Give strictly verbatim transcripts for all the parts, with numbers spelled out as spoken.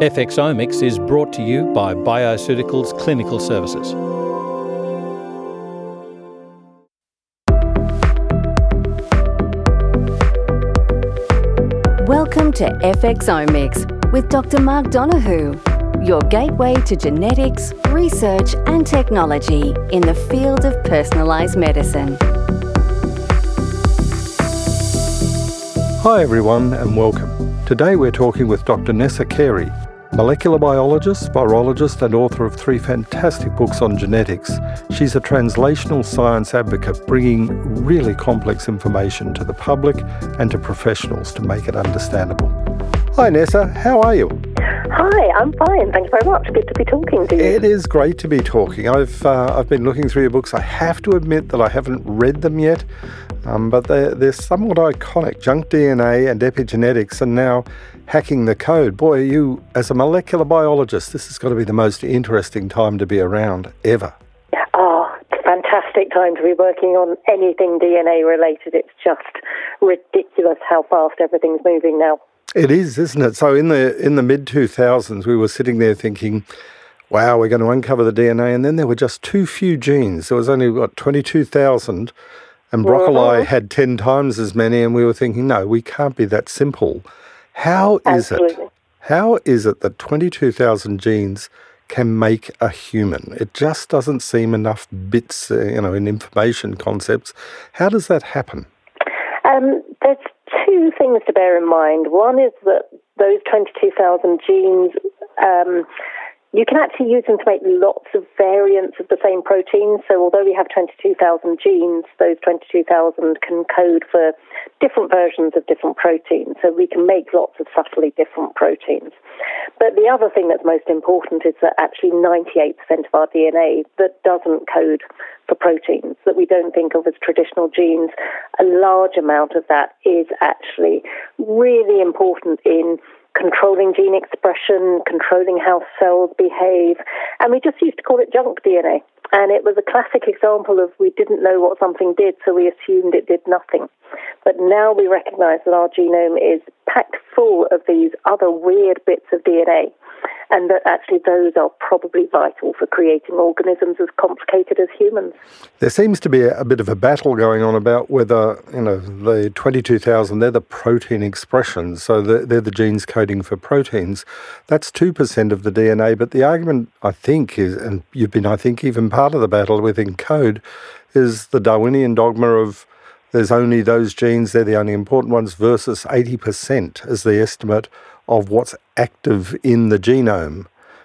F X omics is brought to you by Bioceuticals Clinical Services. Welcome to F X omics with Doctor Mark Donoghue, your gateway to genetics, research and technology in the field of personalised medicine. Hi everyone and welcome. Today we're talking with Doctor Nessa Carey, molecular biologist, virologist and author of three fantastic books on genetics. She's a translational science advocate, bringing really complex information to the public and to professionals to make it understandable. Hi Nessa, how are you? Hi, I'm fine. Thank you very much. Good to be talking to you. It is great to be talking. I've uh, I've been looking through your books. I have to admit that I haven't read them yet, um, but they're, they're somewhat iconic. Junk D N A and epigenetics, and now Hacking the Code. Boy, you, as a molecular biologist, this has got to be the most interesting time to be around ever. Oh, fantastic time to be working on anything D N A related. It's just ridiculous how fast everything's moving now. It is, isn't it? So in the in the mid two thousands, we were sitting there thinking, wow, we're going to uncover the D N A. And then there were just too few genes. There was only, what, twenty-two thousand. And broccoli uh-huh. had ten times as many. And we were thinking, no, we can't be that simple. How is Absolutely. it? How is it that twenty-two thousand genes can make a human? It just doesn't seem enough bits, uh, you know, in information concepts. How does that happen? Um, that's two things to bear in mind. One is that those twenty-two thousand genes, um, you can actually use them to make lots of variants of the same protein. So although we have twenty-two thousand genes, those twenty-two thousand can code for different versions of different proteins. So we can make lots of subtly different proteins. But the other thing that's most important is that actually ninety-eight percent of our D N A that doesn't code for proteins, that we don't think of as traditional genes, a large amount of that is actually really important in controlling gene expression, controlling how cells behave. And we just used to call it junk D N A. And it was a classic example of we didn't know what something did, so we assumed it did nothing. But now we recognize that our genome is packed full of these other weird bits of D N A, and that actually those are probably vital for creating organisms as complicated as humans. There seems to be a, a bit of a battle going on about whether, you know, the twenty-two thousand, they're the protein expressions, so the, they're the genes coding for proteins. That's two percent of the D N A, but the argument, I think, is, and you've been, I think, even part of the battle with ENCODE, is the Darwinian dogma of there's only those genes, they're the only important ones, versus eighty percent as the estimate of what's active in the genome.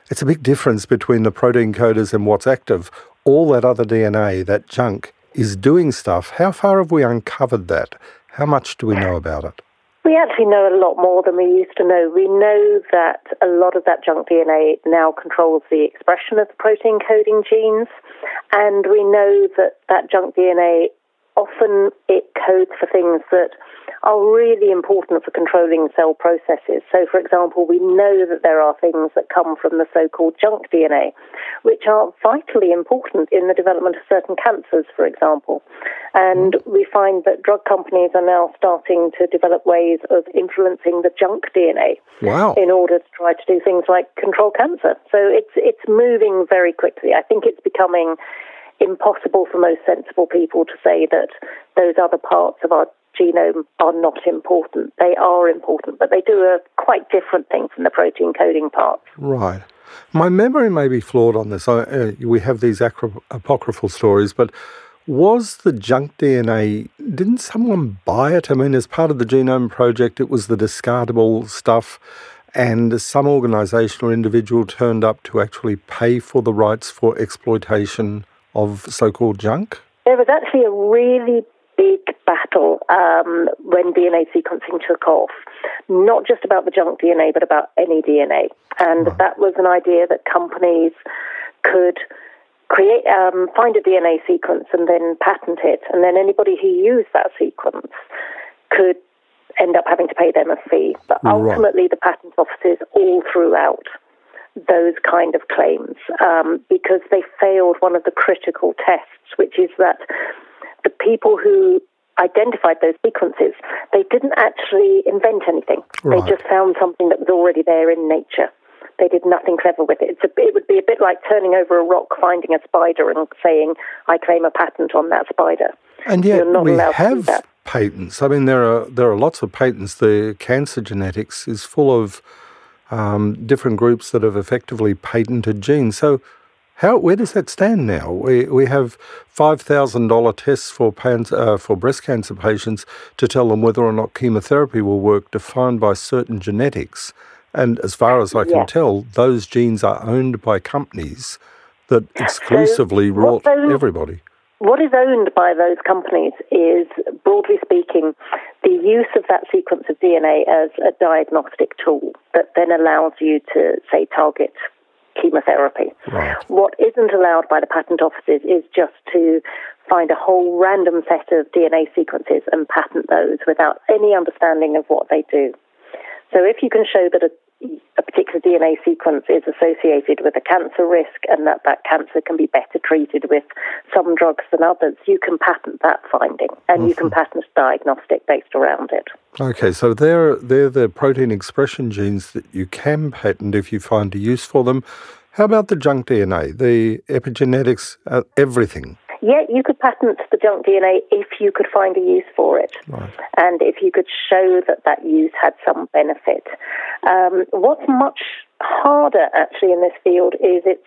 It's a big difference between the protein coders and what's active. All that other D N A, that junk, is doing stuff. How far have we uncovered that? How much do we know about it? We actually know a lot more than we used to know. We know that a lot of that junk D N A now controls the expression of the protein coding genes, and we know that that junk D N A, often it codes for things that are really important for controlling cell processes. So, for example, we know that there are things that come from the so-called junk D N A, which are vitally important in the development of certain cancers, for example. And we find that drug companies are now starting to develop ways of influencing the junk D N A wow. in order to try to do things like control cancer. So it's it's moving very quickly. I think it's becoming impossible for most sensible people to say that those other parts of our genome are not important. They are important, but they do a quite different thing from the protein coding part. Right. My memory may be flawed on this. I, uh, we have these acro- apocryphal stories, but was the junk D N A, didn't someone buy it? I mean, as part of the Genome Project, it was the discardable stuff, and some organisation or individual turned up to actually pay for the rights for exploitation of so-called junk? There was actually a really big battle um, when D N A sequencing took off, not just about the junk D N A, but about any D N A. And right. that was an idea that companies could create, um, find a D N A sequence and then patent it. And then anybody who used that sequence could end up having to pay them a fee. But ultimately, right. the patent offices all threw out those kind of claims um, because they failed one of the critical tests, which is that the people who identified those sequences, they didn't actually invent anything. Right. They just found something that was already there in nature. They did nothing clever with it. It's a, it would be a bit like turning over a rock, finding a spider and saying, I claim a patent on that spider. And yet You're not we allowed have to do that. Patents. I mean, there are there are lots of patents. The cancer genetics is full of um, different groups that have effectively patented genes. So how where does that stand now? We we have five thousand dollars tests for pan, uh, for breast cancer patients to tell them whether or not chemotherapy will work, defined by certain genetics. And as far as I can yeah. tell, those genes are owned by companies that exclusively so, rot so- everybody. What is owned by those companies is, broadly speaking, the use of that sequence of D N A as a diagnostic tool that then allows you to, say, target chemotherapy. Right. What isn't allowed by the patent offices is just to find a whole random set of D N A sequences and patent those without any understanding of what they do. So if you can show that a a particular D N A sequence is associated with a cancer risk and that that cancer can be better treated with some drugs than others, you can patent that finding and mm-hmm. you can patent a diagnostic based around it. Okay, so they're, they're the protein expression genes that you can patent if you find a use for them. How about the junk D N A, the epigenetics, uh, everything? Yeah, you could patent the junk D N A if you could find a use for it, right. and if you could show that that use had some benefit. Um, what's much harder, actually, in this field is it's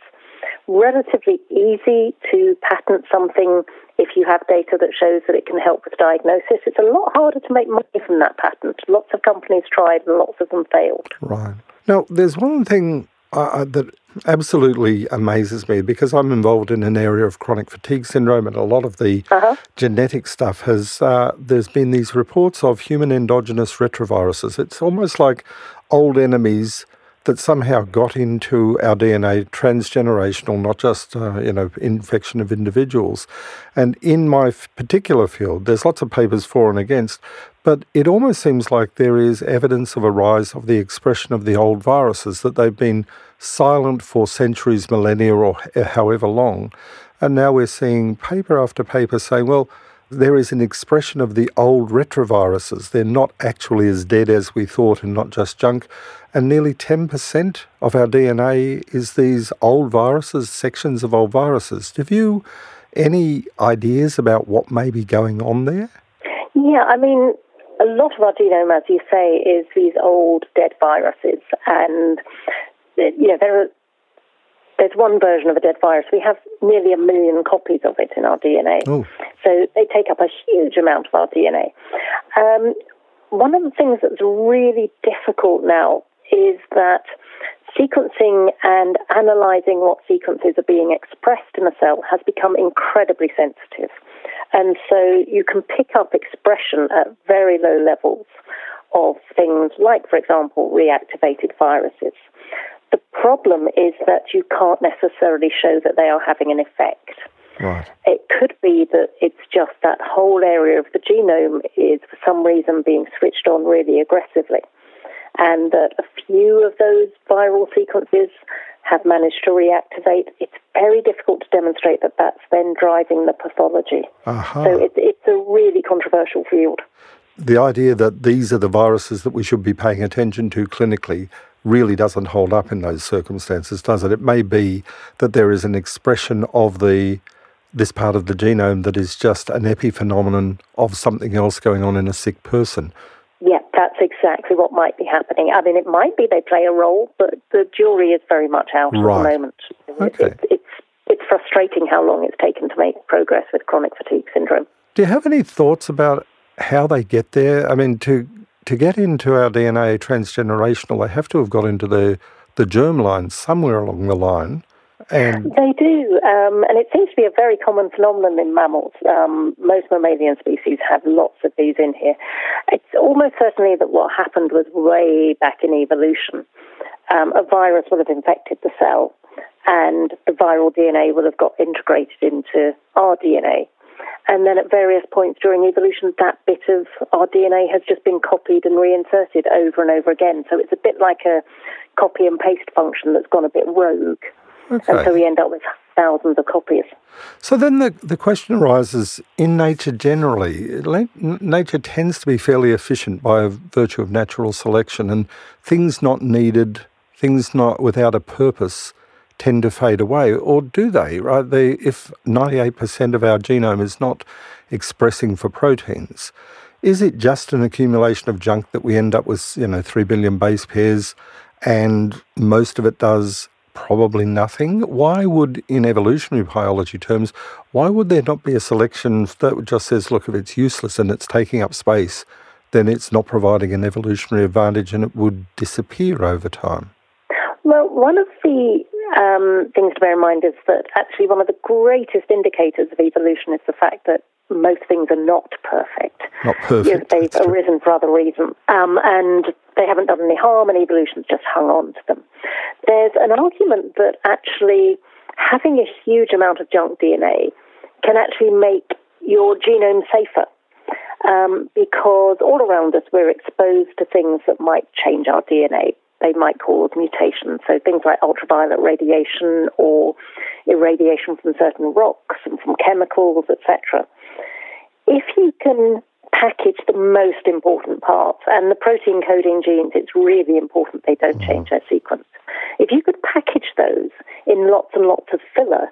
relatively easy to patent something if you have data that shows that it can help with diagnosis. It's a lot harder to make money from that patent. Lots of companies tried and lots of them failed. Right. Now, there's one thing uh, that absolutely amazes me, because I'm involved in an area of chronic fatigue syndrome, and a lot of the uh-huh. genetic stuff has, uh, there's been these reports of human endogenous retroviruses. It's almost like old enemies that somehow got into our D N A, transgenerational, not just, uh, you know, infection of individuals. And in my f- particular field, there's lots of papers for and against, but it almost seems like there is evidence of a rise of the expression of the old viruses, that they've been silent for centuries, millennia, or however long. And now we're seeing paper after paper saying, well, there is an expression of the old retroviruses. They're not actually as dead as we thought and not just junk. And nearly ten percent of our D N A is these old viruses, sections of old viruses. Have you any ideas about what may be going on there? Yeah, I mean, a lot of our genome, as you say, is these old dead viruses. And, you know, there are, there's one version of a dead virus. We have nearly a million copies of it in our D N A. Oh. So they take up a huge amount of our D N A. Um, one of the things that's really difficult now is that sequencing and analysing what sequences are being expressed in a cell has become incredibly sensitive. And so you can pick up expression at very low levels of things like, for example, reactivated viruses. The problem is that you can't necessarily show that they are having an effect. Right. It could be that it's just that whole area of the genome is for some reason being switched on really aggressively, and that a few of those viral sequences have managed to reactivate. It's very difficult to demonstrate that that's then driving the pathology. Uh-huh. So it, it's a really controversial field. The idea that these are the viruses that we should be paying attention to clinically really doesn't hold up in those circumstances, does it? It may be that there is an expression of the this part of the genome that is just an epiphenomenon of something else going on in a sick person. Yeah, that's exactly what might be happening. I mean, it might be they play a role, but the jury is very much out right. at the moment. Okay. It, it, it's, it's frustrating how long it's taken to make progress with chronic fatigue syndrome. Do you have any thoughts about how they get there? I mean, to to get into our D N A transgenerational, they have to have got into the, the germline somewhere along the line. And they do, um, and it seems to be a very common phenomenon in mammals. Um, most mammalian species have lots of these in here. It's almost certainly that what happened was way back in evolution. Um, a virus would have infected the cell, and the viral D N A would have got integrated into our D N A. And then at various points during evolution, that bit of our D N A has just been copied and reinserted over and over again. So it's a bit like a copy and paste function that's gone a bit rogue. Okay. And so we end up with thousands of copies. So then the, the question arises, in nature generally, nature tends to be fairly efficient by virtue of natural selection, and things not needed things not without a purpose tend to fade away, or do they, right? They, if ninety-eight percent of our genome is not expressing for proteins, is it just an accumulation of junk that we end up with, you know, three billion base pairs and most of it does probably nothing? Why would, in evolutionary biology terms, why would there not be a selection that just says, look, if it's useless and it's taking up space, then it's not providing an evolutionary advantage and it would disappear over time? Well, one of the um, things to bear in mind is that actually one of the greatest indicators of evolution is the fact that most things are not perfect. Not perfect. You know, they've arisen for other reasons. Um, and they haven't done any harm, and evolution's just hung on to them. There's an argument that actually having a huge amount of junk D N A can actually make your genome safer. Um, because all around us we're exposed to things that might change our D N A. They might cause mutations, so things like ultraviolet radiation or irradiation from certain rocks and from chemicals, et cetera. If you can package the most important parts, and the protein coding genes, it's really important they don't change their sequence. If you could package those in lots and lots of filler,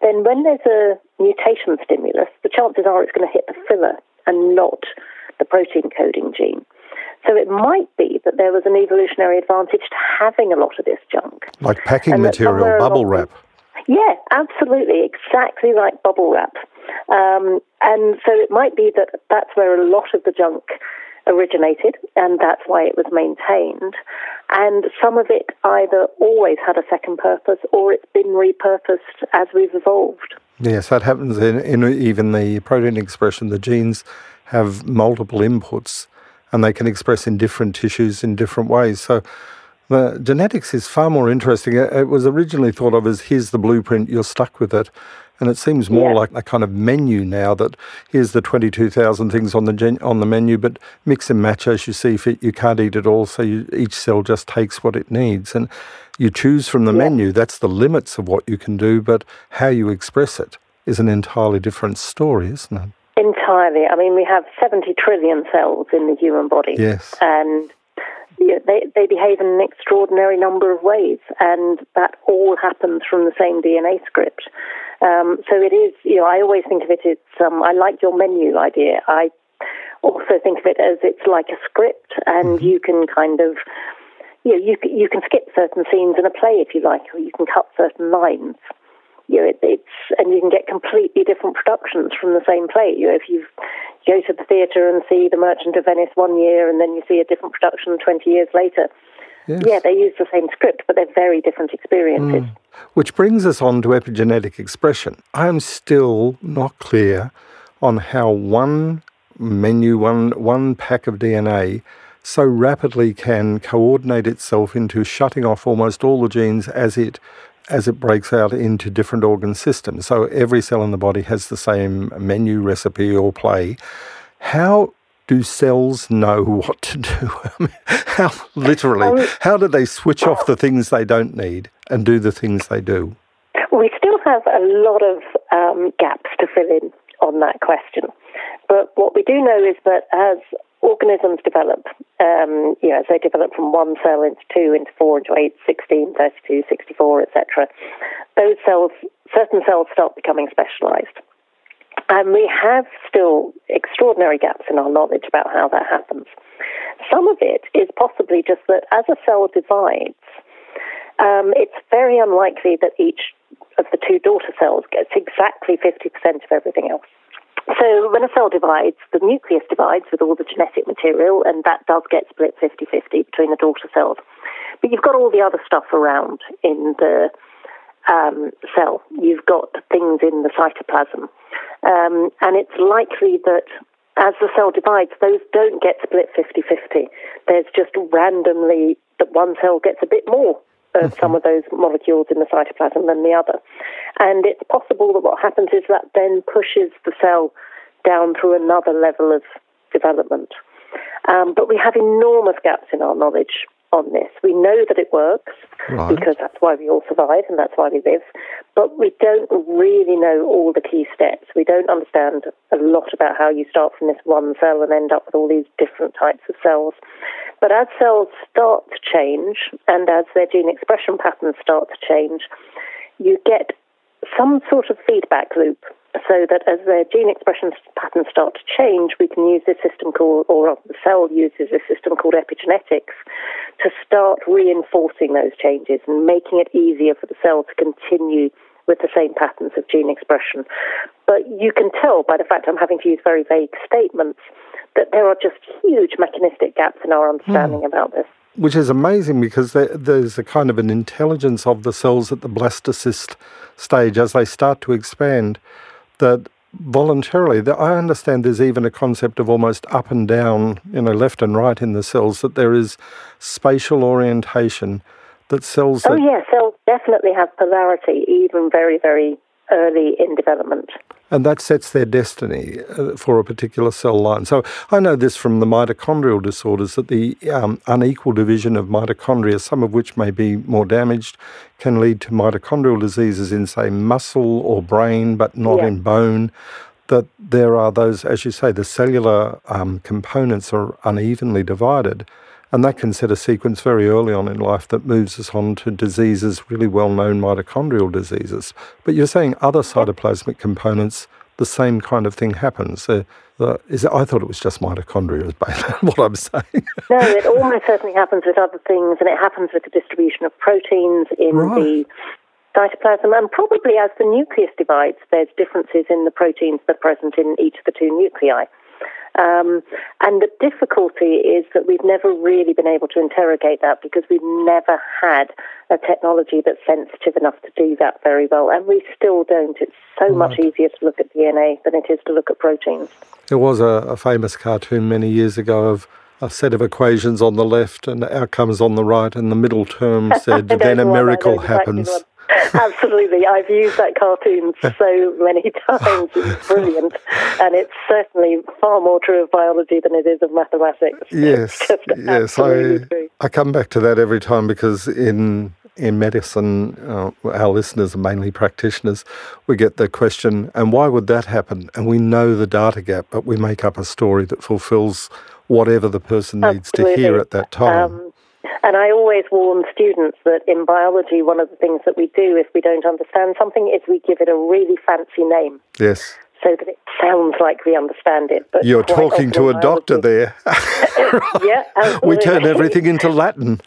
then when there's a mutation stimulus, the chances are it's going to hit the filler and not the protein coding gene. So it might be that there was an evolutionary advantage to having a lot of this junk. Like packing material, bubble wrap. Yeah, absolutely, exactly like bubble wrap. Um, and so it might be that that's where a lot of the junk originated, and that's why it was maintained. And some of it either always had a second purpose or it's been repurposed as we've evolved. Yes, that happens in, in even the protein expression. The genes have multiple inputs, and they can express in different tissues in different ways. So the genetics is far more interesting. It was originally thought of as, here's the blueprint, you're stuck with it. And it seems more yeah. like a kind of menu now, that here's the twenty-two thousand things on the gen- on the menu, but mix and match as you see fit. You can't eat it all, so you, each cell just takes what it needs. And you choose from the yeah. menu. That's the limits of what you can do, but how you express it is an entirely different story, isn't it? Entirely. I mean, we have seventy trillion cells in the human body. Yes. And you know, they, they behave in an extraordinary number of ways, and that all happens from the same D N A script. Um, so it is, you know, I always think of it as, um, I like your menu idea. I also think of it as it's like a script, and mm-hmm. you can kind of, you know, you, you can skip certain scenes in a play if you like, or you can cut certain lines. You know, it, it's, and you can get completely different productions from the same play. You know, if you go to the theatre and see The Merchant of Venice one year and then you see a different production twenty years later, yes. yeah, they use the same script, but they're very different experiences. Mm. Which brings us on to epigenetic expression. I am still not clear on how one menu, one one pack of D N A so rapidly can coordinate itself into shutting off almost all the genes as it as it breaks out into different organ systems. So every cell in the body has the same menu, recipe, or play. How do cells know what to do? I mean, how, literally, um, how do they switch off the things they don't need and do the things they do? We still have a lot of um, gaps to fill in on that question. But what we do know is that as organisms develop, um, you know, as they develop from one cell into two, into four, into eight, sixteen, thirty-two, sixty-four, et cetera, those cells, certain cells start becoming specialised. And we have still extraordinary gaps in our knowledge about how that happens. Some of it is possibly just that as a cell divides, um, it's very unlikely that each of the two daughter cells gets exactly fifty percent of everything else. So when a cell divides, the nucleus divides with all the genetic material, and that does get split fifty-fifty between the daughter cells. But you've got all the other stuff around in the um, cell. You've got things in the cytoplasm. Um, and it's likely that as the cell divides, those don't get split fifty-fifty. There's just randomly that one cell gets a bit more of some of those molecules in the cytoplasm than the other. And it's possible that what happens is that then pushes the cell down through another level of development. Um, but we have enormous gaps in our knowledge on this. We know that it works, right, because that's why we all survive and that's why we live, but we don't really know all the key steps. We don't understand a lot about how you start from this one cell and end up with all these different types of cells. But as cells start to change and as their gene expression patterns start to change, you get some sort of feedback loop so that as their gene expression patterns start to change, we can use this system called, or the cell uses this system called epigenetics to start reinforcing those changes and making it easier for the cell to continue with the same patterns of gene expression. But you can tell by the fact I'm having to use very vague statements that there are just huge mechanistic gaps in our understanding mm. about this. Which is amazing, because there's a kind of an intelligence of the cells at the blastocyst stage as they start to expand, that voluntarily, I understand there's even a concept of almost up and down, you know, left and right in the cells, that there is spatial orientation, that cells... That oh yeah, cells definitely have polarity, even very, very early in development. And that sets their destiny uh, for a particular cell line. So I know this from the mitochondrial disorders, that the um, unequal division of mitochondria, some of which may be more damaged, can lead to mitochondrial diseases in, say, muscle or brain, but not yeah. in bone. That there are those, as you say, the cellular um, components are unevenly divided. And that can set a sequence very early on in life that moves us on to diseases, really well-known mitochondrial diseases. But you're saying other cytoplasmic components, the same kind of thing happens. Uh, the, is it, I thought it was just mitochondria, is what I'm saying. No, it almost certainly happens with other things, and it happens with the distribution of proteins in right. the cytoplasm. And probably as the nucleus divides, there's differences in the proteins that are present in each of the two nuclei. Um, and the difficulty is that we've never really been able to interrogate that, because we've never had a technology that's sensitive enough to do that very well. And we still don't. It's so right. much easier to look at D N A than it is to look at proteins. There was a, a famous cartoon many years ago of a set of equations on the left and outcomes on the right, and the middle term said, then a miracle happens. Exactly. Absolutely. I've used that cartoon so many times. It's brilliant. And it's certainly far more true of biology than it is of mathematics. Yes. Yes. I, I come back to that every time, because in in medicine, uh, our listeners are mainly practitioners. We get the question, and why would that happen? And we know the data gap, but we make up a story that fulfills whatever the person needs Absolutely. to hear at that time. Um, And I always warn students that in biology, one of the things that we do if we don't understand something is we give it a really fancy name. Yes. So that it sounds like we understand it. But you're talking to a biology. doctor there. Yeah, absolutely. We turn everything into Latin.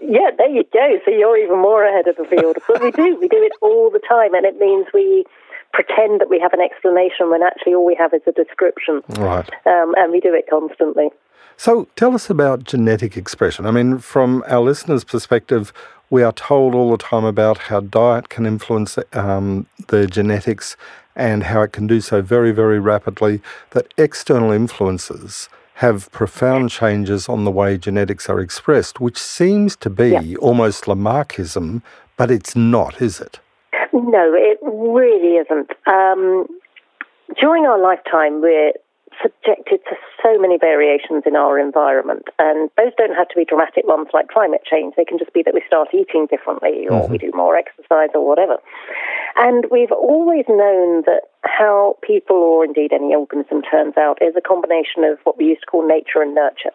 Yeah, there you go. So you're even more ahead of the field. But we do. We do it all the time, and it means we pretend that we have an explanation when actually all we have is a description. Right. Um, and we do it constantly. So tell us about genetic expression. I mean, from our listeners' perspective, we are told all the time about how diet can influence um, the genetics, and how it can do so very, very rapidly, that external influences have profound changes on the way genetics are expressed, which seems to be yeah. almost Lamarckism, but it's not, is it? No, it really isn't. Um, during our lifetime, we're subjected to so many variations in our environment, and those don't have to be dramatic ones like climate change. They can just be that we start eating differently, or mm-hmm. we do more exercise, or whatever. And we've always known that how people, or indeed any organism, turns out is a combination of what we used to call nature and nurture.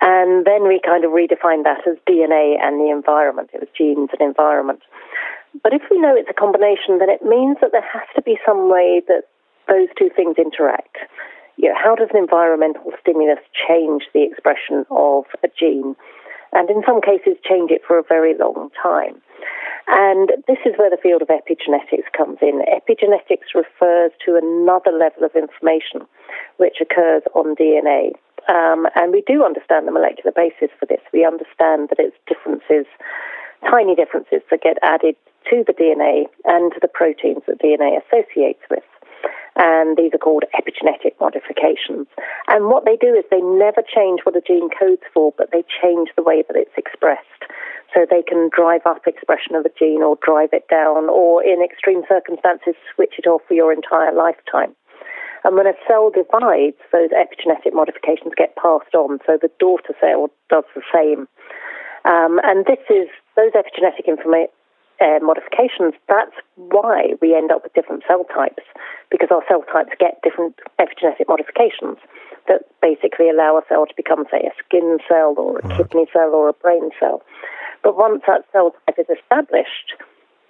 And then we kind of redefined that as D N A and the environment. It was genes and environment. But if we know it's a combination, then it means that there has to be some way that those two things interact. You know, how does an environmental stimulus change the expression of a gene, and in some cases change it for a very long time? And this is where the field of epigenetics comes in. Epigenetics refers to another level of information which occurs on D N A. Um, and we do understand the molecular basis for this. We understand that it's differences, tiny differences that get added to the D N A and to the proteins that D N A associates with. And these are called epigenetic modifications. And what they do is they never change what a gene codes for, but they change the way that it's expressed. So they can drive up expression of a gene, or drive it down, or in extreme circumstances, switch it off for your entire lifetime. And when a cell divides, those epigenetic modifications get passed on. So the daughter cell does the same. Um, and this is, those epigenetic information, uh, modifications, that's why we end up with different cell types, because our cell types get different epigenetic modifications that basically allow a cell to become, say, a skin cell or a kidney cell or a brain cell. But once that cell type is established,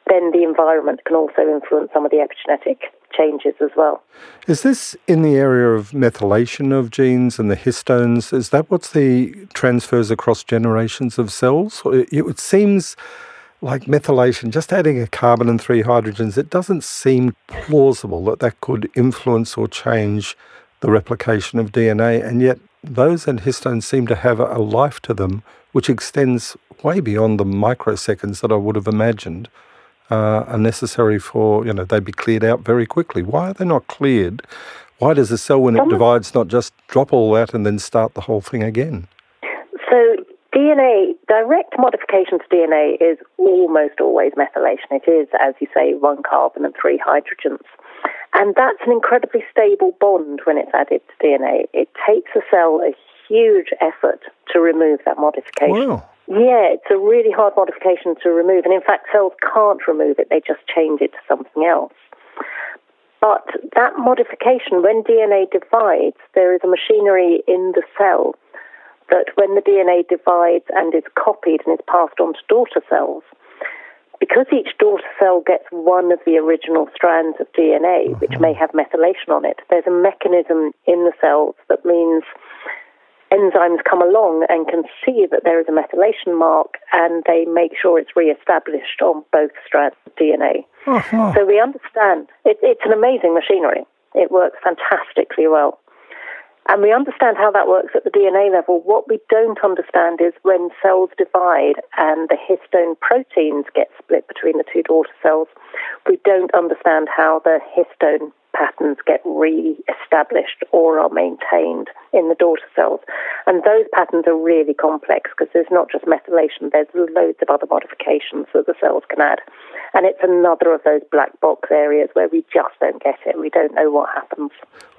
then the environment can also influence some of the epigenetic changes as well. Is this in the area of methylation of genes and the histones? Is that what's the transfers across generations of cells? It seems like methylation, just adding a carbon and three hydrogens, it doesn't seem plausible that that could influence or change the replication of D N A, and yet those and histones seem to have a life to them which extends way beyond the microseconds that I would have imagined. Uh, are necessary for, you know, they'd be cleared out very quickly. Why are they not cleared? Why does the cell, when it divides, not just drop all that and then start the whole thing again? So D N A, direct modification to D N A is almost always methylation. It is, as you say, one carbon and three hydrogens. And that's an incredibly stable bond when it's added to D N A. It takes a cell a huge effort to remove that modification. Wow. Yeah, it's a really hard modification to remove, and in fact cells can't remove it, they just change it to something else. But that modification, when D N A divides, there is a machinery in the cell that when the D N A divides and is copied and is passed on to daughter cells, because each daughter cell gets one of the original strands of D N A, which may have methylation on it, there's a mechanism in the cells that means enzymes come along and can see that there is a methylation mark, and they make sure it's re-established on both strands of D N A. Uh-huh. So we understand, it, it's an amazing machinery. It works fantastically well. And we understand how that works at the D N A level. What we don't understand is when cells divide and the histone proteins get split between the two daughter cells, we don't understand how the histone patterns get re-established or are maintained in the daughter cells. And those patterns are really complex because there's not just methylation, there's loads of other modifications that the cells can add. And it's another of those black box areas where we just don't get it. We don't know what happens.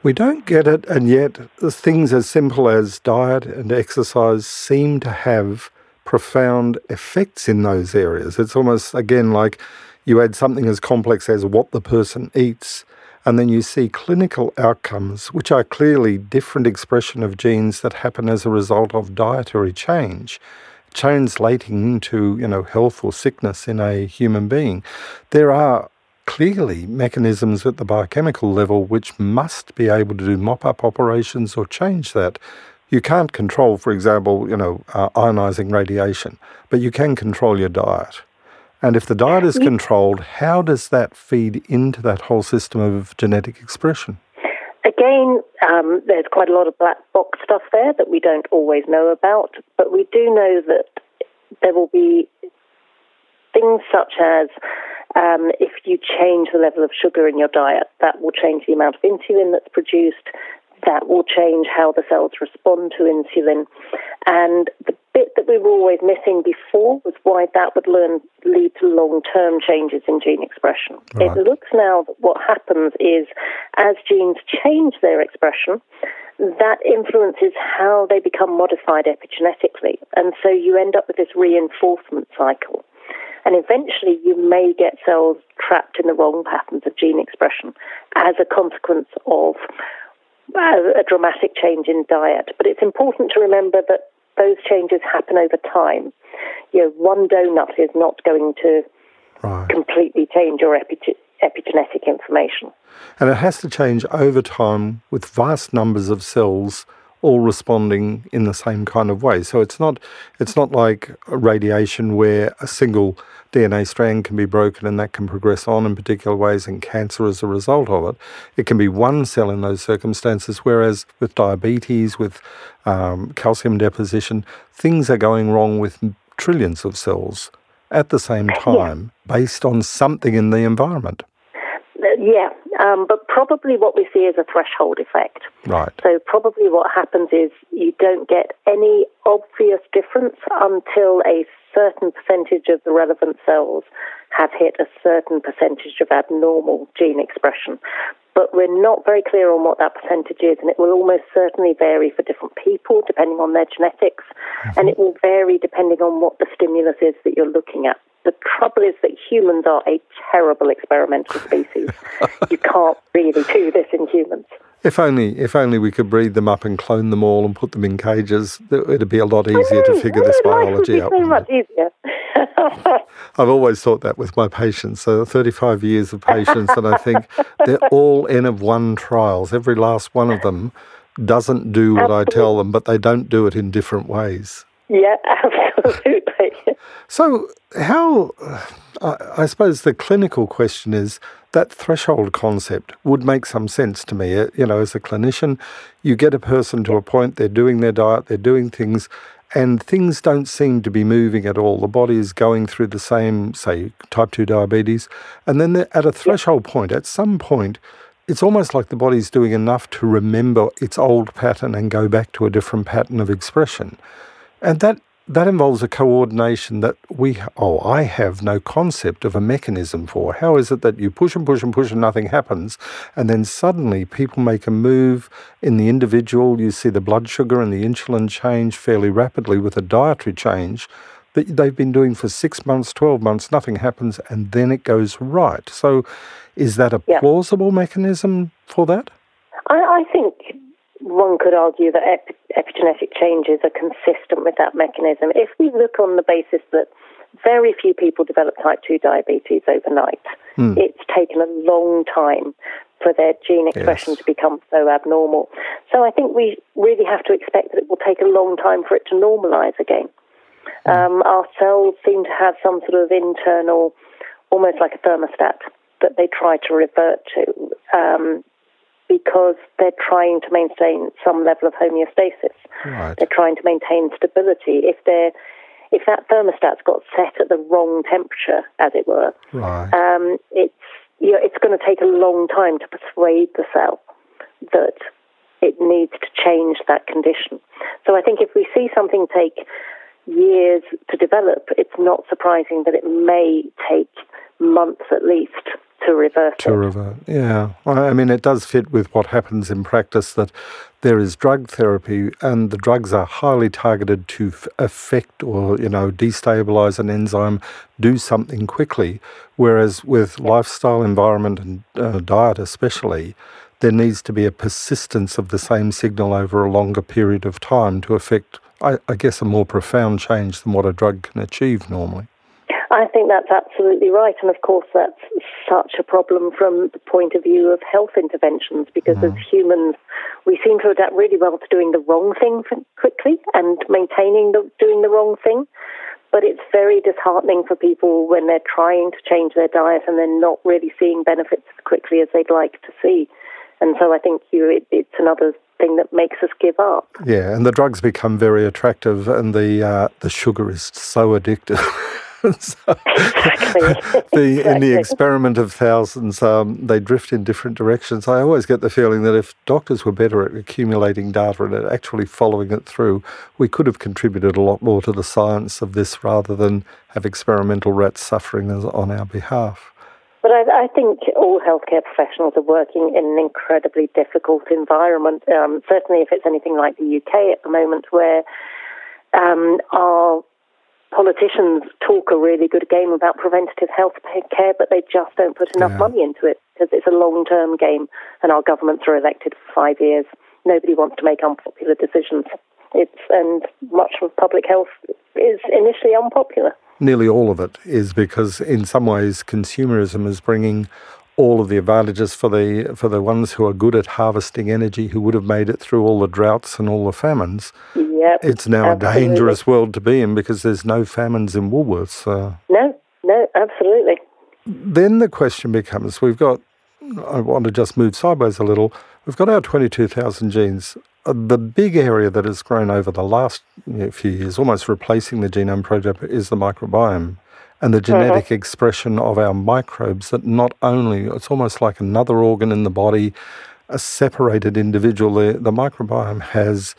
We don't get it, and yet things as simple as diet and exercise seem to have profound effects in those areas. It's almost, again, like you add something as complex as what the person eats, and then you see clinical outcomes, which are clearly different expression of genes that happen as a result of dietary change, translating into, you know, health or sickness in a human being. There are clearly mechanisms at the biochemical level which must be able to do mop-up operations or change that. You can't control, for example, you know, uh, ionizing radiation, but you can control your diet. And if the diet is controlled, how does that feed into that whole system of genetic expression? Again, um, there's quite a lot of black box stuff there that we don't always know about, but we do know that there will be things such as um, if you change the level of sugar in your diet, that will change the amount of insulin that's produced, that will change how the cells respond to insulin. And the bit that we were always missing before was why that would learn, lead to long-term changes in gene expression. Right. It looks now that what happens is as genes change their expression, that influences how they become modified epigenetically. And so you end up with this reinforcement cycle. And eventually you may get cells trapped in the wrong patterns of gene expression as a consequence of a dramatic change in diet. But it's important to remember that those changes happen over time. You know, one donut is not going to right. completely change your epi- epigenetic information. And it has to change over time with vast numbers of cells all responding in the same kind of way. So it's not it's not like radiation where a single D N A strand can be broken and that can progress on in particular ways and cancer as a result of it. It can be one cell in those circumstances, whereas with diabetes, with um, calcium deposition, things are going wrong with trillions of cells at the same time yeah. based on something in the environment. Yeah, um, but probably what we see is a threshold effect. Right. So probably what happens is you don't get any obvious difference until a certain percentage of the relevant cells have hit a certain percentage of abnormal gene expression. But we're not very clear on what that percentage is, and it will almost certainly vary for different people depending on their genetics, and it will vary depending on what the stimulus is that you're looking at. The trouble is that humans are a terrible experimental species. You can't really do this in humans. If only, if only we could breed them up and clone them all and put them in cages, it'd be a lot easier know, to figure know, this biology out. It would be so much easier. I've always thought that with my patients. So thirty-five years of patients, and I think they're all N of one trials. Every last one of them doesn't do what Absolutely. I tell them, but they don't do it in different ways. Yeah, absolutely. So how, uh, I suppose the clinical question is, that threshold concept would make some sense to me. You know, as a clinician, you get a person to a point, they're doing their diet, they're doing things, and things don't seem to be moving at all. The body is going through the same, say, type two diabetes, and then at a threshold point, at some point, it's almost like the body's doing enough to remember its old pattern and go back to a different pattern of expression. And that, that involves a coordination that we, oh, I have no concept of a mechanism for. How is it that you push and push and push and nothing happens, and then suddenly people make a move in the individual, you see the blood sugar and the insulin change fairly rapidly with a dietary change that they've been doing for six months, twelve months, nothing happens, and then it goes right. So is that a yeah. plausible mechanism for that? I, I think... One could argue that ep- epigenetic changes are consistent with that mechanism. If we look on the basis that very few people develop type two diabetes overnight, mm. it's taken a long time for their gene expression yes. to become so abnormal. So I think we really have to expect that it will take a long time for it to normalize again. Mm. Um, our cells seem to have some sort of internal, almost like a thermostat, that they try to revert to, um, because they're trying to maintain some level of homeostasis. Right. They're trying to maintain stability. If they're, if that thermostat's got set at the wrong temperature, as it were, right. um, it's you know, it's going to take a long time to persuade the cell that it needs to change that condition. So I think if we see something take years to develop, it's not surprising that it may take months at least to reverse to it. Revert. Yeah. Well, I mean, it does fit with what happens in practice, that there is drug therapy and the drugs are highly targeted to f- affect or, you know, destabilise an enzyme, do something quickly, whereas with yeah. lifestyle, environment and uh, diet especially, there needs to be a persistence of the same signal over a longer period of time to affect, I, I guess, a more profound change than what a drug can achieve normally. I think that's absolutely right. And of course, that's such a problem from the point of view of health interventions, because mm. as humans, we seem to adapt really well to doing the wrong thing quickly and maintaining the doing the wrong thing. But it's very disheartening for people when they're trying to change their diet and they're not really seeing benefits as quickly as they'd like to see. And so I think you, it, it's another thing that makes us give up. Yeah, and the drugs become very attractive and the uh, the sugar is so addictive. So exactly. the, exactly. In the experiment of thousands, um, they drift in different directions. I always get the feeling that if doctors were better at accumulating data and at actually following it through, we could have contributed a lot more to the science of this rather than have experimental rats suffering on our behalf. But I, I think all healthcare professionals are working in an incredibly difficult environment, um, certainly if it's anything like the U K at the moment, where um, our politicians talk a really good game about preventative health care, but they just don't put enough yeah. money into it because it's a long-term game and our governments are elected for five years. Nobody wants to make unpopular decisions. It's, and much of public health is initially unpopular. Nearly all of it is because in some ways consumerism is bringing all of the advantages for the for the ones who are good at harvesting energy, who would have made it through all the droughts and all the famines. Yep, it's now absolutely. a dangerous world to be in because there's no famines in Woolworths. Uh, no, no, absolutely. Then the question becomes, we've got, I want to just move sideways a little, we've got our twenty-two thousand genes. The big area that has grown over the last few years, almost replacing the genome project, is the microbiome and the genetic mm-hmm. expression of our microbes that not only, it's almost like another organ in the body, a separated individual. The, the microbiome has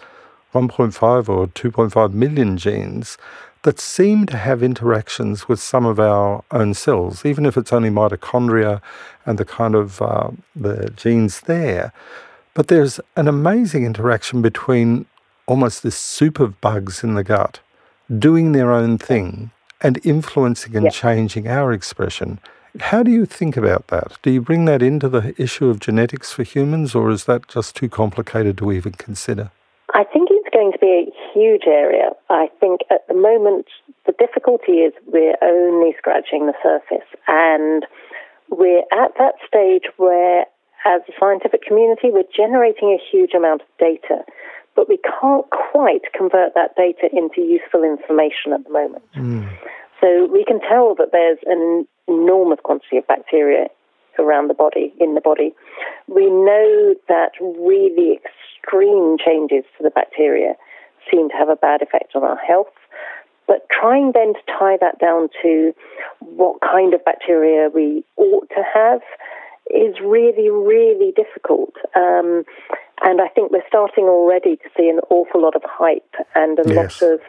one point five or two point five million genes that seem to have interactions with some of our own cells, even if it's only mitochondria and the kind of uh, the genes there. But there's an amazing interaction between almost this soup of bugs in the gut doing their own thing and influencing and yeah. changing our expression. How do you think about that? Do you bring that into the issue of genetics for humans, or is that just too complicated to even consider? I think it's going to be a huge area. I think at the moment the difficulty is we're only scratching the surface, and we're at that stage where, as a scientific community, we're generating a huge amount of data, but we can't quite convert that data into useful information at the moment. Mm. So we can tell that there's an enormous quantity of bacteria around the body, in the body. We know that really extreme changes to the bacteria seem to have a bad effect on our health, but trying then to tie that down to what kind of bacteria we ought to have is really, really difficult. Um, and I think we're starting already to see an awful lot of hype and a yes. lot of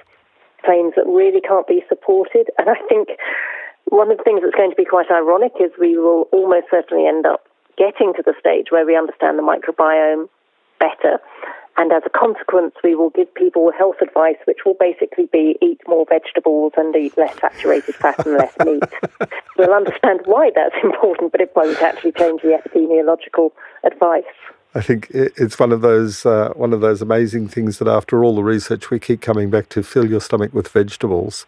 claims that really can't be supported. And I think one of the things that's going to be quite ironic is we will almost certainly end up getting to the stage where we understand the microbiome better. And as a consequence, we will give people health advice, which will basically be eat more vegetables and eat less saturated fat and less meat. We'll understand why that's important, but it won't actually change the epidemiological advice. I think it's one of those uh, one of those amazing things that after all the research, we keep coming back to fill your stomach with vegetables.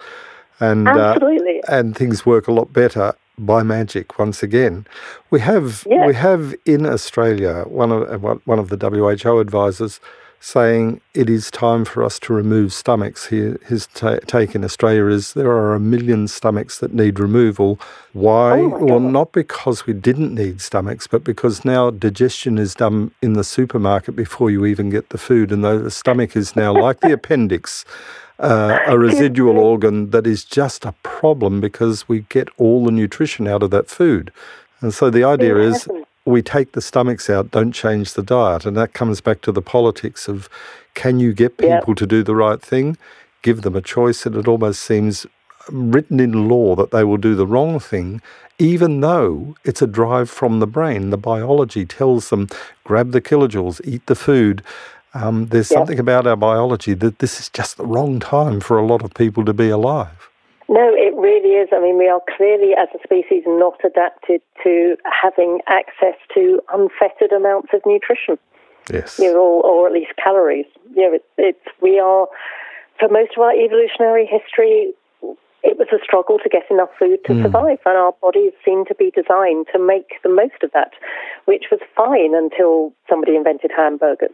And, Absolutely. Uh, and things work a lot better by magic once again. We have yeah. we have in Australia one of one of the W H O advisors saying it is time for us to remove stomachs. His t- take in Australia is there are a million stomachs that need removal. Why? Oh well, not because we didn't need stomachs, but because now digestion is done in the supermarket before you even get the food, and the stomach is now like the appendix, uh, a residual organ that is just a problem because we get all the nutrition out of that food. And so the idea is we take the stomachs out, don't change the diet. And that comes back to the politics of, can you get people yep. to do the right thing, give them a choice? And it almost seems written in law that they will do the wrong thing, even though it's a drive from the brain. The biology tells them, grab the kilojoules, eat the food. Um, there's yep. something about our biology that this is just the wrong time for a lot of people to be alive. No, it really is. I mean, we are clearly, as a species, not adapted to having access to unfettered amounts of nutrition. Yes. You know, or, or at least calories. You know, it's, it's, we are, for most of our evolutionary history, it was a struggle to get enough food to mm. survive, and our bodies seem to be designed to make the most of that, which was fine until somebody invented hamburgers.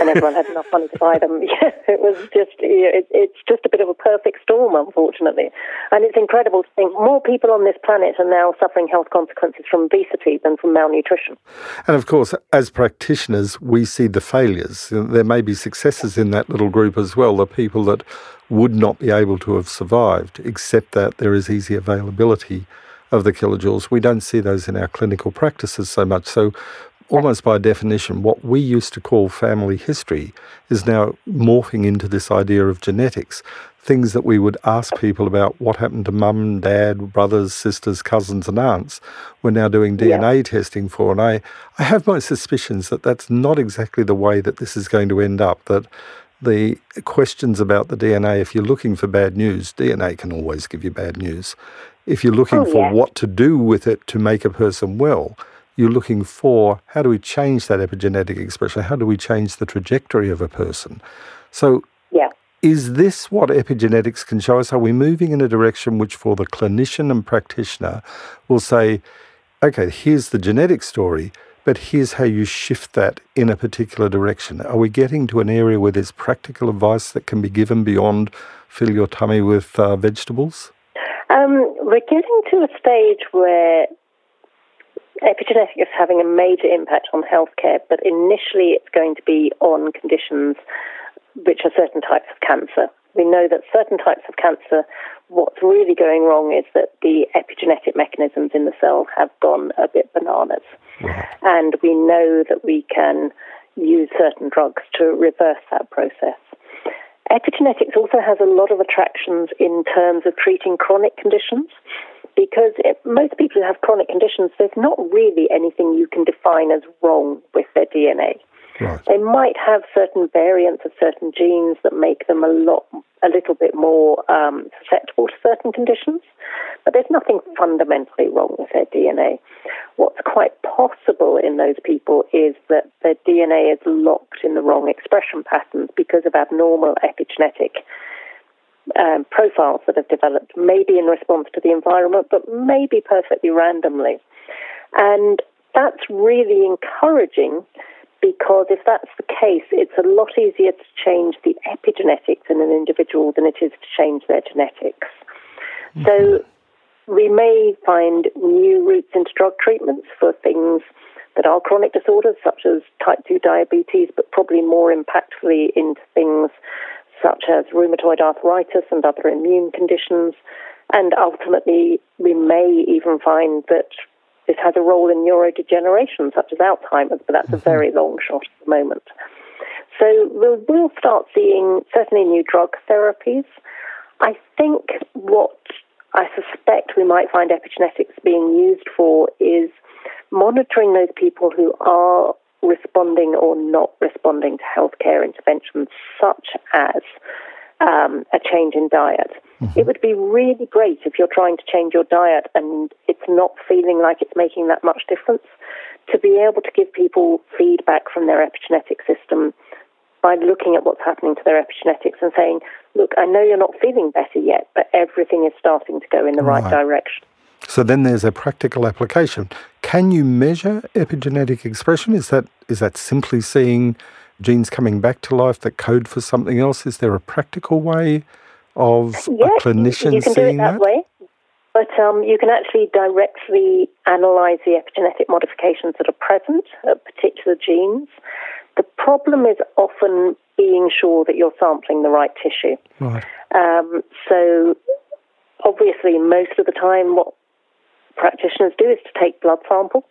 And everyone had enough money to buy them. Yeah, it was just, you know, it, it's just a bit of a perfect storm, unfortunately. And it's incredible to think more people on this planet are now suffering health consequences from obesity than from malnutrition. And of course, as practitioners, we see the failures. There may be successes in that little group as well, the people that would not be able to have survived, except that there is easy availability of the kilojoules. We don't see those in our clinical practices so much. So almost by definition, what we used to call family history is now morphing into this idea of genetics, things that we would ask people about what happened to mum, dad, brothers, sisters, cousins and aunts, we're now doing D N A yeah. testing for. And I, I have my suspicions that that's not exactly the way that this is going to end up, that the questions about the D N A, if you're looking for bad news, D N A can always give you bad news. If you're looking oh, for yeah. what to do with it to make a person well, you're looking for how do we change that epigenetic expression? How do we change the trajectory of a person? So yeah. is this what epigenetics can show us? Are we moving in a direction which for the clinician and practitioner will say, okay, here's the genetic story, but here's how you shift that in a particular direction? Are we getting to an area where there's practical advice that can be given beyond fill your tummy with uh, vegetables? Um, we're getting to a stage where epigenetics is having a major impact on healthcare, but initially it's going to be on conditions which are certain types of cancer. We know that certain types of cancer, what's really going wrong is that the epigenetic mechanisms in the cell have gone a bit bananas. Yeah. And we know that we can use certain drugs to reverse that process. Epigenetics also has a lot of attractions in terms of treating chronic conditions, because if most people who have chronic conditions, there's not really anything you can define as wrong with their D N A. Right. They might have certain variants of certain genes that make them a lot, a little bit more um, susceptible to certain conditions, but there's nothing fundamentally wrong with their D N A. What's quite possible in those people is that their D N A is locked in the wrong expression patterns because of abnormal epigenetic um, profiles that have developed, maybe in response to the environment, but maybe perfectly randomly. And that's really encouraging, because if that's the case, it's a lot easier to change the epigenetics in an individual than it is to change their genetics. Mm-hmm. So we may find new routes into drug treatments for things that are chronic disorders, such as type two diabetes, but probably more impactfully into things such as rheumatoid arthritis and other immune conditions. And ultimately, we may even find that this has a role in neurodegeneration, such as Alzheimer's, but that's a very long shot at the moment. So we'll, we'll start seeing certainly new drug therapies. I think what I suspect we might find epigenetics being used for is monitoring those people who are responding or not responding to healthcare interventions, such as Um, a change in diet. Mm-hmm. It would be really great if you're trying to change your diet and it's not feeling like it's making that much difference, to be able to give people feedback from their epigenetic system by looking at what's happening to their epigenetics and saying, look, I know you're not feeling better yet, but everything is starting to go in the right, right direction. So then there's a practical application. Can you measure epigenetic expression? Is that is that simply seeing genes coming back to life that code for something else? Is there a practical way of yes, a clinician seeing that? You can do it that, that? way, but um, you can actually directly analyse the epigenetic modifications that are present at particular genes. The problem is often being sure that you're sampling the right tissue. Right. Um, so obviously most of the time what practitioners do is to take blood samples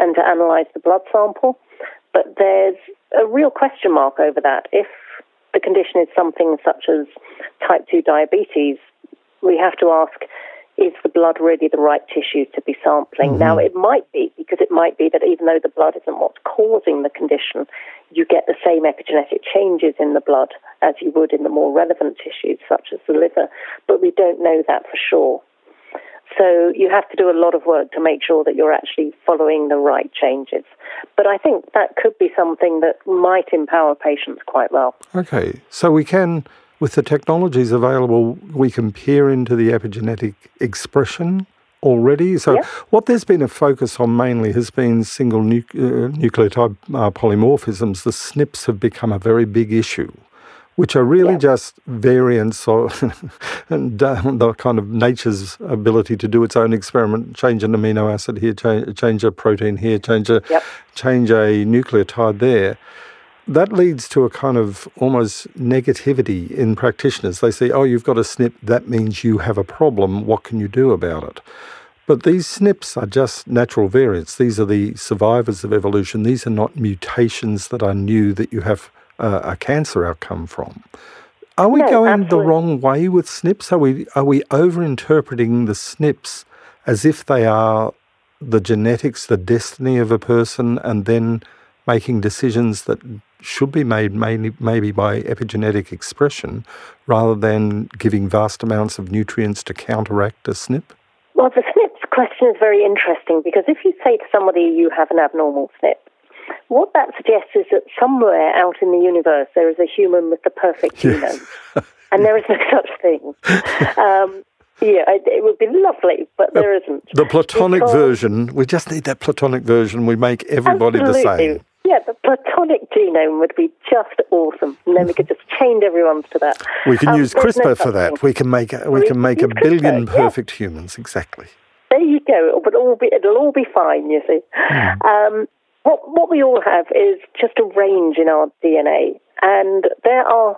and to analyse the blood sample, but there's a real question mark over that. If the condition is something such as type two diabetes, we have to ask, is the blood really the right tissue to be sampling? Mm-hmm. Now, it might be, because it might be that even though the blood isn't what's causing the condition, you get the same epigenetic changes in the blood as you would in the more relevant tissues, such as the liver, but we don't know that for sure. So you have to do a lot of work to make sure that you're actually following the right changes. But I think that could be something that might empower patients quite well. Okay. So we can, with the technologies available, we can peer into the epigenetic expression already. So yep. What there's been a focus on mainly has been single nu- uh, nucleotide uh, polymorphisms. The S N Ps have become a very big issue, which are really yeah. just variants of and, uh, the kind of nature's ability to do its own experiment, change an amino acid here, change, change a protein here, change a, yep. change a nucleotide there. That leads to a kind of almost negativity in practitioners. They say, oh, you've got a S N P, that means you have a problem, what can you do about it? But these S N Ps are just natural variants. These are the survivors of evolution. These are not mutations that are new that you have Uh, a cancer outcome from. Are we no, going absolutely. the wrong way with S N Ps? Are we are we overinterpreting the S N Ps as if they are the genetics, the destiny of a person, and then making decisions that should be made mainly, maybe by epigenetic expression rather than giving vast amounts of nutrients to counteract a S N P? Well, the S N Ps question is very interesting, because if you say to somebody you have an abnormal S N P, what that suggests is that somewhere out in the universe there is a human with the perfect genome, yes. and there is no such thing. um, yeah, it, it would be lovely, but the, there isn't. The platonic because, version, we just need that platonic version, we make everybody absolutely. the same. Yeah, the platonic genome would be just awesome, and then we could just change everyone to that. We can um, use CRISPR no for that. We can make we, we can make a billion CRISPR, perfect yeah. humans, exactly. There you go, but it'll all be, it'll all be fine, you see. Mm. Um, What, what we all have is just a range in our D N A, and there are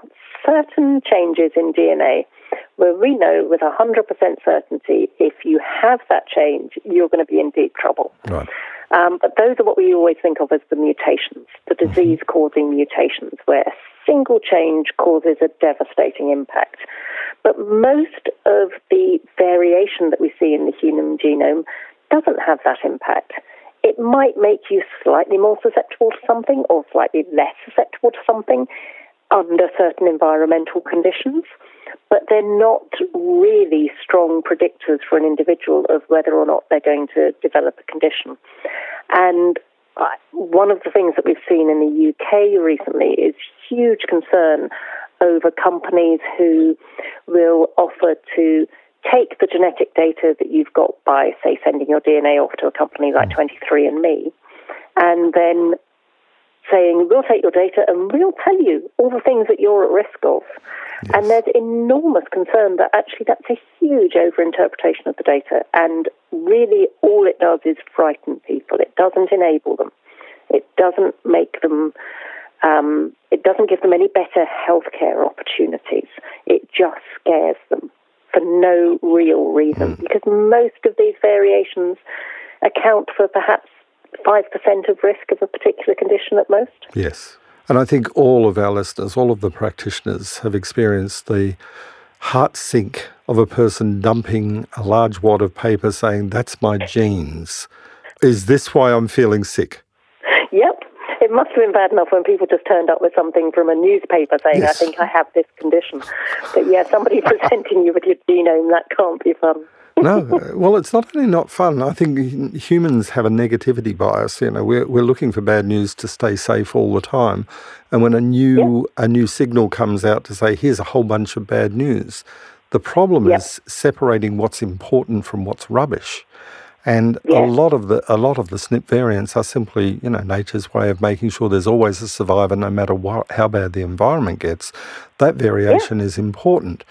certain changes in D N A where we know with one hundred percent certainty if you have that change, you're going to be in deep trouble. Right. Um, but those are what we always think of as the mutations, the disease-causing mutations, where a single change causes a devastating impact. But most of the variation that we see in the human genome doesn't have that impact. it might make you slightly more susceptible to something or slightly less susceptible to something under certain environmental conditions, but they're not really strong predictors for an individual of whether or not they're going to develop a condition. And one of the things that we've seen in the U K recently is huge concern over companies who will offer to take the genetic data that you've got by, say, sending your D N A off to a company like twenty-three and me, and then saying, we'll take your data and we'll tell you all the things that you're at risk of. Yes. And there's enormous concern that actually that's a huge overinterpretation of the data, and really all it does is frighten people. It doesn't enable them. It doesn't make them... Um, it doesn't give them any better healthcare opportunities. It just scares them for no real reason, mm. because most of these variations account for perhaps five percent of risk of a particular condition at most. Yes. And I think all of our listeners, all of the practitioners have experienced the heart sink of a person dumping a large wad of paper saying, that's my genes. Is this why I'm feeling sick? Yep. It must have been bad enough when people just turned up with something from a newspaper saying, yes, I think I have this condition. But yeah, somebody presenting you with your genome, that can't be fun. No, well, it's not only not fun. I think humans have a negativity bias. You know, we're we're looking for bad news to stay safe all the time, and when a new yep. a new signal comes out to say here's a whole bunch of bad news, the problem yep. is separating what's important from what's rubbish. And yes. a lot of the a lot of the S N P variants are simply, you know, nature's way of making sure there's always a survivor, no matter what, how bad the environment gets. That variation yes. is important.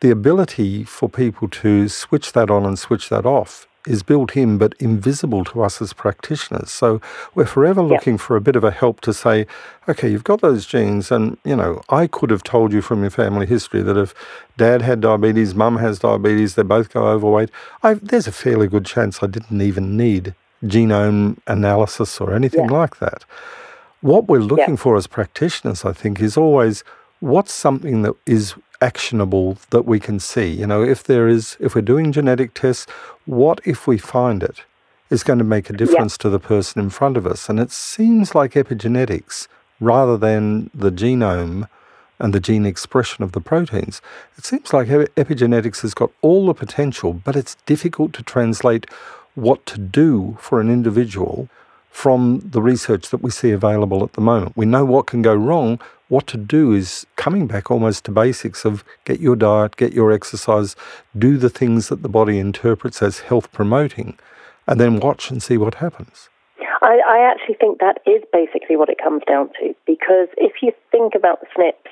The ability for people to switch that on and switch that off is built in but invisible to us as practitioners. So we're forever looking yep. for a bit of a help to say, okay, you've got those genes and, you know, I could have told you from your family history that if dad had diabetes, mum has diabetes, they both go overweight, I've, there's a fairly good chance I didn't even need genome analysis or anything yep. like that. What we're looking yep. for as practitioners, I think, is always what's something that is actionable that we can see. You know, if there is, if we're doing genetic tests, what if we find it is going to make a difference yeah. to the person in front of us? And it seems like epigenetics, rather than the genome and the gene expression of the proteins, it seems like epigenetics has got all the potential, but it's difficult to translate what to do for an individual from the research that we see available at the moment. We know what can go wrong. What to do is coming back almost to basics of get your diet, get your exercise, do the things that the body interprets as health promoting, and then watch and see what happens. I, I actually think that is basically what it comes down to, because if you think about the S N Ps,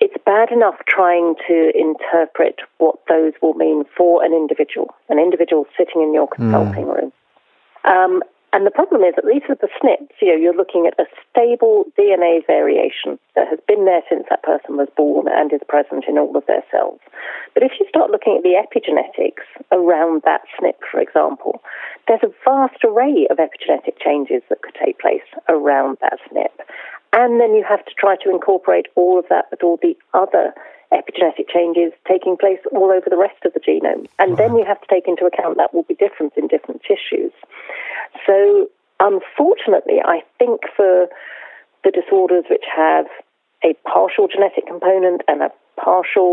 it's bad enough trying to interpret what those will mean for an individual, an individual sitting in your consulting mm. room. Um, And the problem is that these are the S N Ps. You know, you're looking at a stable D N A variation that has been there since that person was born and is present in all of their cells. But if you start looking at the epigenetics around that S N P, for example, there's a vast array of epigenetic changes that could take place around that S N P. And then you have to try to incorporate all of that with all the other epigenetic changes taking place all over the rest of the genome. And then you have to take into account that will be different in different tissues. So unfortunately, I think for the disorders which have a partial genetic component and a partial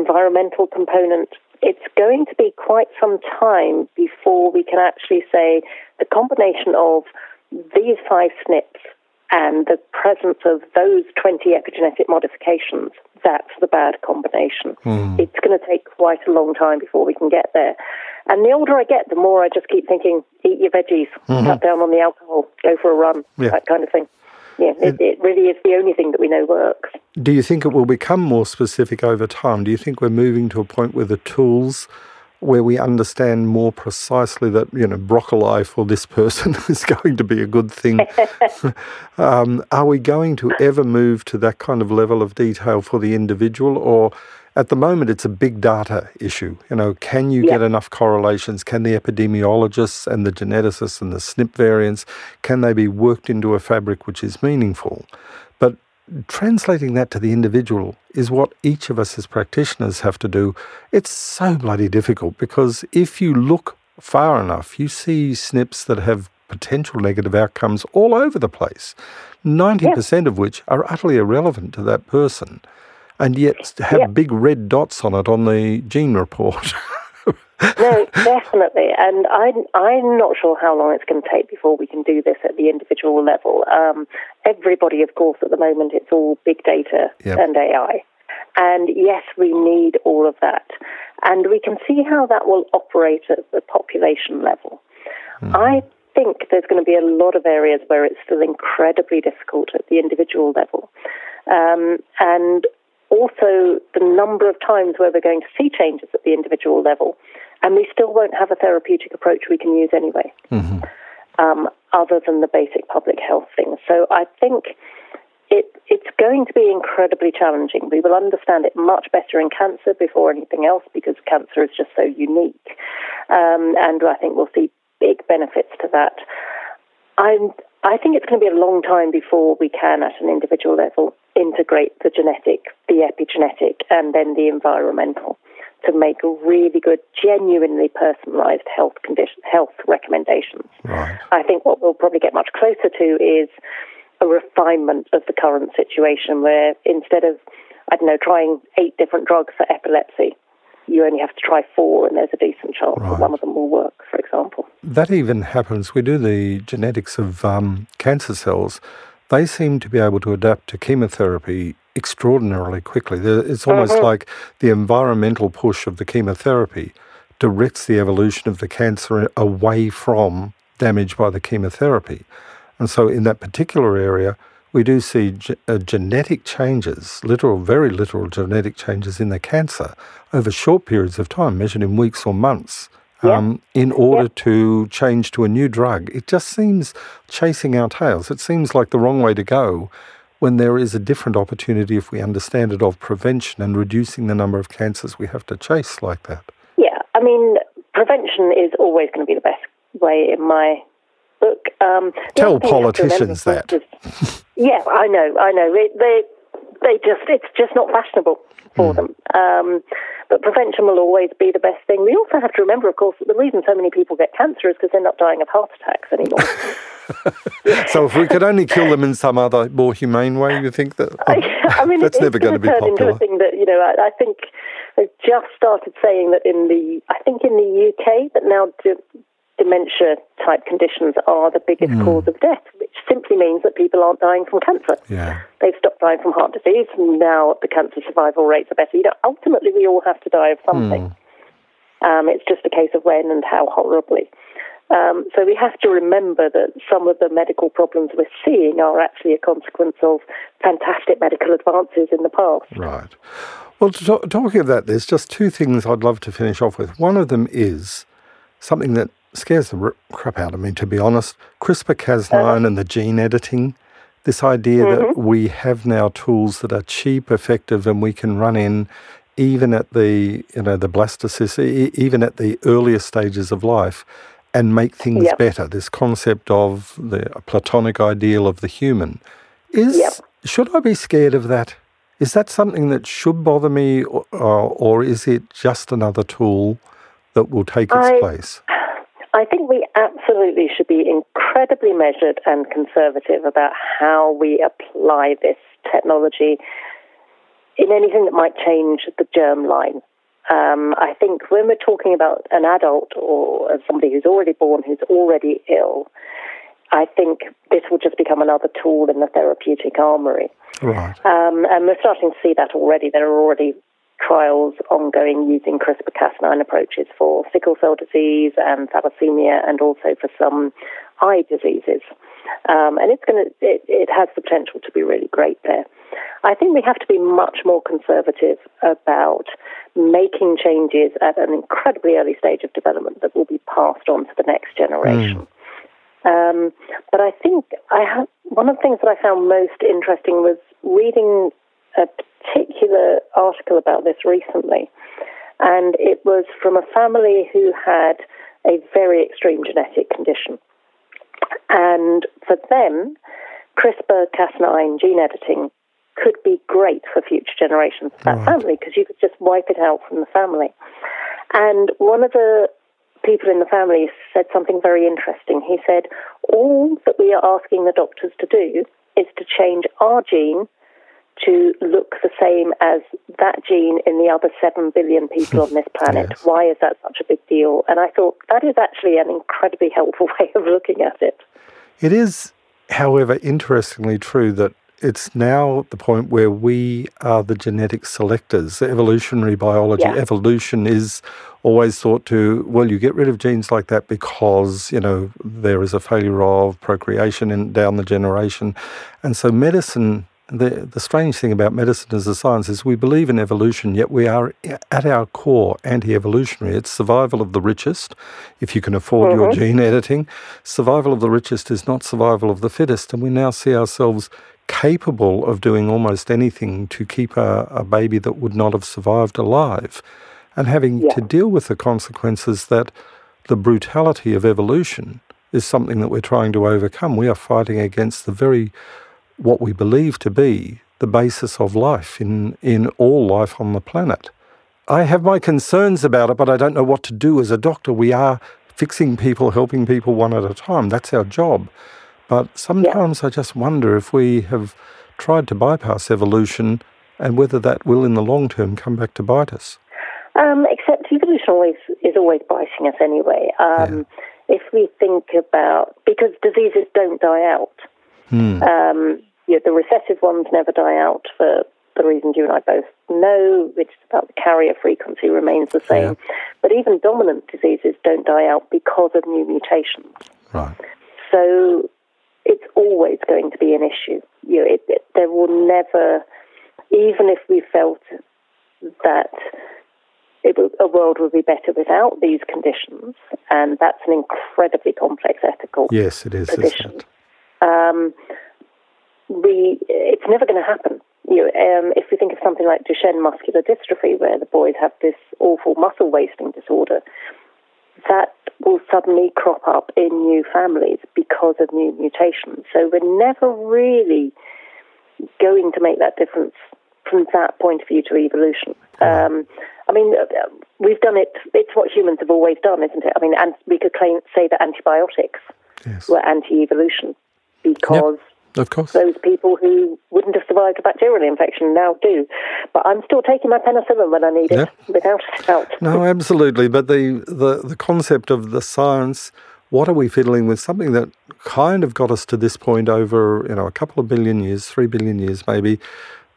environmental component, it's going to be quite some time before we can actually say the combination of these five S N Ps and the presence of those twenty epigenetic modifications, that's the bad combination. Mm. It's going to take quite a long time before we can get there. And the older I get, the more I just keep thinking, eat your veggies, mm-hmm. cut down on the alcohol, go for a run, yeah. that kind of thing. Yeah, it, it really is the only thing that we know works. Do you think it will become more specific over time? Do you think we're moving to a point where the tools where we understand more precisely that, you know, broccoli for this person is going to be a good thing? um, are we going to ever move to that kind of level of detail for the individual? Or at the moment, it's a big data issue. You know, can you yeah. get enough correlations? Can the epidemiologists and the geneticists and the S N P variants, can they be worked into a fabric which is meaningful? But translating that to the individual is what each of us as practitioners have to do. It's so bloody difficult, because if you look far enough, you see S N Ps that have potential negative outcomes all over the place, ninety percent yep. of which are utterly irrelevant to that person, and yet have yep. big red dots on it on the gene report. No, definitely. And I, I'm not sure how long it's going to take before we can do this at the individual level. Um, everybody, of course, at the moment, it's all big data yep. and A I. And yes, we need all of that. And we can see how that will operate at the population level. Mm. I think there's going to be a lot of areas where it's still incredibly difficult at the individual level. Um, and also the number of times where we're going to see changes at the individual level, and we still won't have a therapeutic approach we can use anyway, mm-hmm. um, other than the basic public health thing. So I think it it's going to be incredibly challenging. We will understand it much better in cancer before anything else, because cancer is just so unique. Um, and I think we'll see big benefits to that. I'm, I think it's going to be a long time before we can, at an individual level, integrate the genetic, the epigenetic, and then the environmental to make really good, genuinely personalised health condition, health recommendations. Right. I think what we'll probably get much closer to is a refinement of the current situation where instead of, I don't know, trying eight different drugs for epilepsy, you only have to try four, and there's a decent chance right. that one of them will work, for example. That even happens. We do the genetics of um, cancer cells. They seem to be able to adapt to chemotherapy extraordinarily quickly. It's almost mm-hmm. like the environmental push of the chemotherapy directs the evolution of the cancer away from damage by the chemotherapy. And so in that particular area, we do see ge- uh, genetic changes, literal, very literal genetic changes in the cancer over short periods of time, measured in weeks or months, um, yeah. in order yeah. to change to a new drug. It just seems chasing our tails. It seems like the wrong way to go when there is a different opportunity, if we understand it, of prevention and reducing the number of cancers we have to chase like that. Yeah, I mean, prevention is always going to be the best way in my book. Um, Tell politicians that. Is, yeah, I know, I know. They, they, they just—it's just not fashionable for mm. them. Um, but prevention will always be the best thing. We also have to remember, of course, that the reason so many people get cancer is because they're not dying of heart attacks anymore. So if we could only kill them in some other more humane way, you think that? Oh, I, I mean, that's it's never going to be popular. Into a thing that, you know, I, I think they've just started saying that in the—I think in the U K that now. Do, Dementia-type conditions are the biggest mm. cause of death, which simply means that people aren't dying from cancer. Yeah. They've stopped dying from heart disease, and now the cancer survival rates are better. You know, ultimately, we all have to die of something. Mm. Um, it's just a case of when and how horribly. Um, so we have to remember that some of the medical problems we're seeing are actually a consequence of fantastic medical advances in the past. Right. Well, to- talking about this, just two things I'd love to finish off with. One of them is something that scares the crap out of me, to be honest. CRISPR Cas nine and the gene editing, this idea mm-hmm. that we have now tools that are cheap, effective, and we can run in even at the, you know, the blastocyst, even at the earliest stages of life, and make things yep. better. This concept of the Platonic ideal of the human. Is yep. should I be scared of that? Is that something that should bother me, or, or is it just another tool that will take its I... place? I think we absolutely should be incredibly measured and conservative about how we apply this technology in anything that might change the germline. Um, I think when we're talking about an adult or somebody who's already born, who's already ill, I think this will just become another tool in the therapeutic armory. Right. Um, and we're starting to see that already. There are already trials ongoing using CRISPR Cas nine approaches for sickle cell disease and thalassemia, and also for some eye diseases. Um, and it's going to, it, it has the potential to be really great there. I think we have to be much more conservative about making changes at an incredibly early stage of development that will be passed on to the next generation. Mm. Um, but I think I have, one of the things that I found most interesting was reading a particular article about this recently, and it was from a family who had a very extreme genetic condition, and for them CRISPR Cas nine gene editing could be great for future generations of that right. family, because you could just wipe it out from the family. And one of the people in the family said something very interesting. He said, all that we are asking the doctors to do is to change our gene to look the same as that gene in the other seven billion people on this planet. Yes. Why is that such a big deal? And I thought that is actually an incredibly helpful way of looking at it. It is, however, interestingly true that it's now the point where we are the genetic selectors, the evolutionary biology. Yeah. Evolution is always thought to, well, you get rid of genes like that because, you know, there is a failure of procreation in, down the generation. And so medicine... The the strange thing about medicine as a science is we believe in evolution, yet we are at our core anti-evolutionary. It's survival of the richest, if you can afford mm-hmm. your gene editing. Survival of the richest is not survival of the fittest, and we now see ourselves capable of doing almost anything to keep a, a baby that would not have survived alive, and having yeah. to deal with the consequences that the brutality of evolution is something that we're trying to overcome. We are fighting against the very... what we believe to be the basis of life in, in all life on the planet. I have my concerns about it, but I don't know what to do as a doctor. We are fixing people, helping people one at a time. That's our job. But sometimes yeah. I just wonder if we have tried to bypass evolution and whether that will in the long term come back to bite us. Um, except evolution always, is always biting us anyway. Um, yeah. If we think about... because diseases don't die out. Hmm. Um, you know, the recessive ones never die out for the reasons you and I both know, which is about the carrier frequency remains the same. Yeah. But even dominant diseases don't die out because of new mutations. Right. So it's always going to be an issue. You know, it, it, there will never, even if we felt that it would, a world would be better without these conditions, and that's an incredibly complex ethical yes, it is, position. Isn't it? Um, we, it's never going to happen. You know, um, if we think of something like Duchenne muscular dystrophy, where the boys have this awful muscle wasting disorder, that will suddenly crop up in new families because of new mutations. So we're never really going to make that difference from that point of view to evolution. Um, I mean, we've done it. It's what humans have always done, isn't it? I mean, and we could claim, say that antibiotics yes. were anti-evolution. Because yep, of course. Those people who wouldn't have survived a bacterial infection now do. But I'm still taking my penicillin when I need it, yep. without a doubt. No, absolutely. But the, the, the concept of the science, what are we fiddling with? Something that kind of got us to this point over, you know, a couple of billion years, three billion years maybe.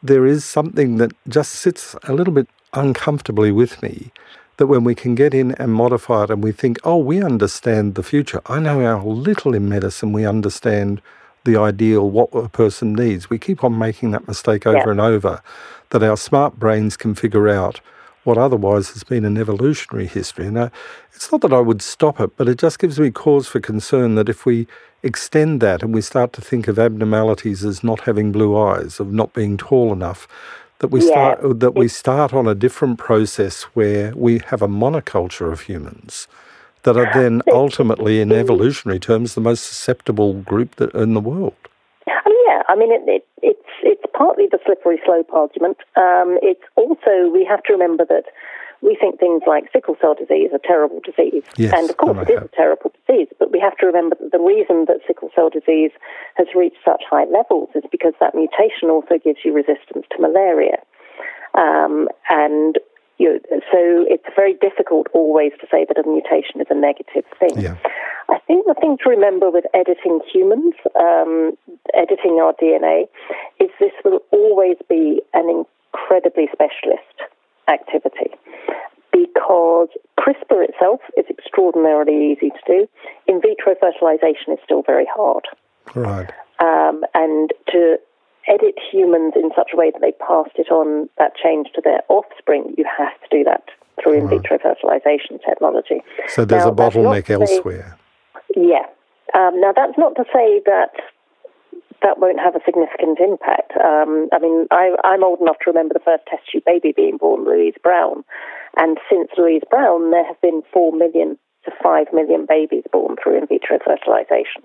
There is something that just sits a little bit uncomfortably with me, that when we can get in and modify it and we think, oh, we understand the future. I know how little in medicine we understand the ideal, what a person needs. We keep on making that mistake over yeah. and over, that our smart brains can figure out what otherwise has been an evolutionary history. And I, it's not that I would stop it, but it just gives me cause for concern that if we extend that and we start to think of abnormalities as not having blue eyes, of not being tall enough, that we yeah. start that we start on a different process where we have a monoculture of humans that are then ultimately, in evolutionary terms, the most susceptible group that, in the world. Oh, yeah, I mean, it, it, it's it's partly the slippery slope argument. Um, it's also, we have to remember that we think things like sickle cell disease are terrible disease. Yes, and of course it is a terrible disease, but we have to remember that the reason that sickle cell disease has reached such high levels is because that mutation also gives you resistance to malaria. Um, and you know, so it's very difficult always to say that a mutation is a negative thing. Yeah. I think the thing to remember with editing humans, um, editing our D N A, is this will always be an incredibly specialist activity, because CRISPR itself is extraordinarily easy to do. In vitro fertilization is still very hard. Right. Um, and to edit humans in such a way that they passed it on, that change to their offspring, you have to do that through right. in vitro fertilization technology. So there's now, a bottleneck say, elsewhere. Yeah. Um, now, that's not to say that that won't have a significant impact. Um, I mean, I, I'm old enough to remember the first test tube baby being born, Louise Brown. And since Louise Brown, there have been four million to five million babies born through in vitro fertilization.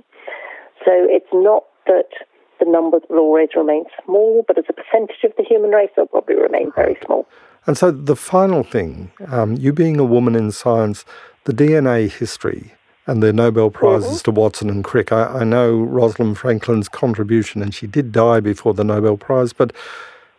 So it's not that the numbers will always remain small, but as a percentage of the human race, they'll probably remain very small. And so the final thing, um, you being a woman in science, the D N A history and the Nobel Prizes mm-hmm. to Watson and Crick. I, I know Rosalind Franklin's contribution, and she did die before the Nobel Prize, but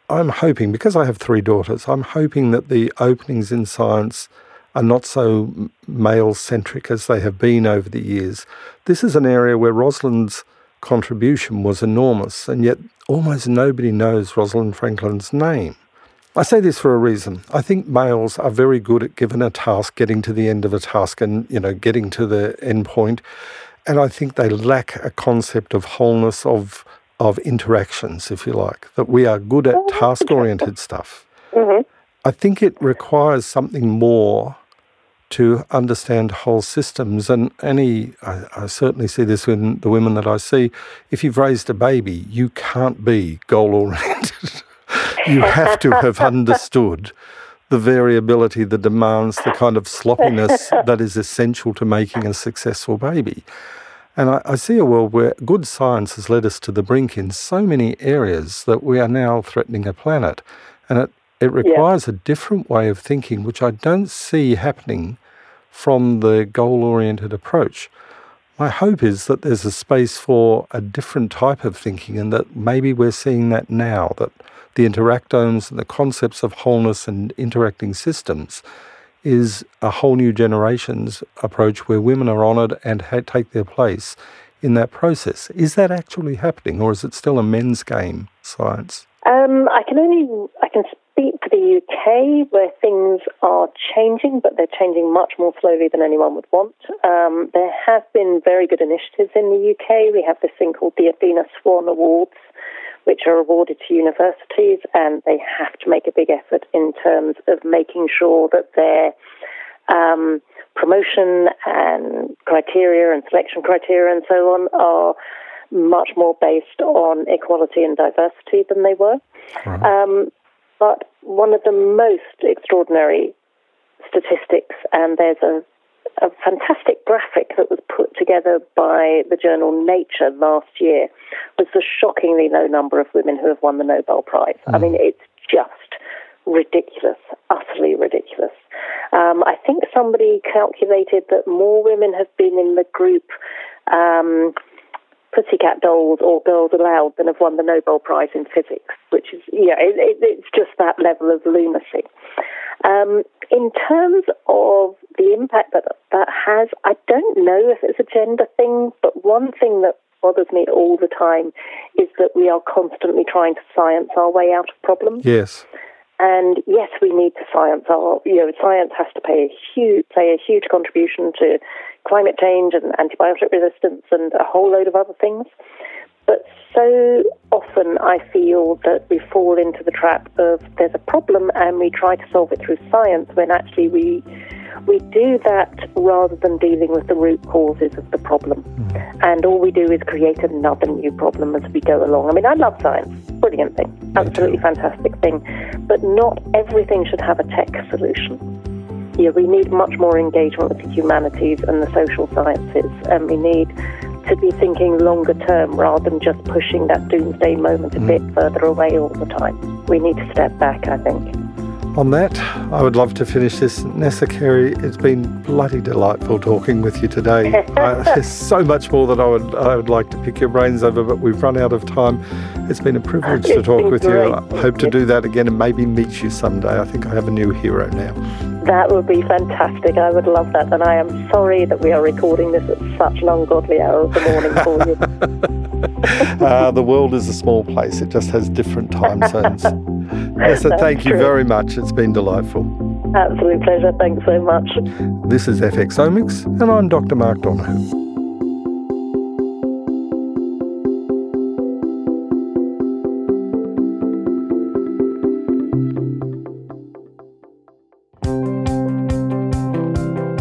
I'm hoping, because I have three daughters, I'm hoping that the openings in science are not so male-centric as they have been over the years. This is an area where Rosalind's contribution was enormous, and yet almost nobody knows Rosalind Franklin's name. I say this for a reason. I think males are very good at, given a task, getting to the end of a task and, you know, getting to the end point. And I think they lack a concept of wholeness, of of interactions, if you like, that we are good at task-oriented stuff. Mm-hmm. I think it requires something more to understand whole systems. And any, I, I certainly see this in the women that I see, if you've raised a baby, you can't be goal-oriented. You have to have understood the variability, the demands, the kind of sloppiness that is essential to making a successful baby. And I, I see a world where good science has led us to the brink in so many areas that we are now threatening a planet. And it, it requires yeah. a different way of thinking, which I don't see happening from the goal-oriented approach. My hope is that there's a space for a different type of thinking, and that maybe we're seeing that now, that the interactomes and the concepts of wholeness and interacting systems is a whole new generation's approach where women are honoured and ha- take their place in that process. Is that actually happening, or is it still a men's game, science? Um, I can only I can speak for the U K, where things are changing, but they're changing much more slowly than anyone would want. Um, there have been very good initiatives in the U K. We have this thing called the Athena Swan Awards, which are awarded to universities, and they have to make a big effort in terms of making sure that their um, promotion and criteria and selection criteria and so on are much more based on equality and diversity than they were. Right. Um, but one of the most extraordinary statistics, and there's a, a fantastic graphic that was put together by the journal Nature last year, was the shockingly low number of women who have won the Nobel Prize. Mm. I mean, it's just ridiculous, utterly ridiculous. Um, I think somebody calculated that more women have been in the group um, Pussycat Dolls or Girls Aloud than have won the Nobel Prize in Physics, which is, you know, it, it, it's just that level of lunacy. Um, in terms of the impact that that has, I don't know if it's a gender thing, but one thing that bothers me all the time is that we are constantly trying to science our way out of problems. Yes. And yes, we need to science our, you know, science has to play a huge, play a huge contribution to climate change and antibiotic resistance and a whole load of other things. But so often I feel that we fall into the trap of there's a problem and we try to solve it through science, when actually we we do that rather than dealing with the root causes of the problem. And all we do is create another new problem as we go along. I mean, I love science. Brilliant thing. Absolutely fantastic thing. But not everything should have a tech solution. Yeah, we need much more engagement with the humanities and the social sciences, and we need to be thinking longer term rather than just pushing that doomsday moment a mm. bit further away all the time. We need to step back, I think. On that, I would love to finish this. Nessa Carey, it's been bloody delightful talking with you today. uh, there's so much more that I would I would like to pick your brains over, but we've run out of time. It's been a privilege it's to talk with great. you. I hope to do that again and maybe meet you someday. I think I have a new hero now. That would be fantastic. I would love that. And I am sorry that we are recording this at such an ungodly hour of the morning for you. uh, the world is a small place. It just has different time zones. Nessa, That's thank true. you very much. It's been delightful. Absolute pleasure. Thanks so much. This is FXOMix, and I'm Doctor Mark Donoghue.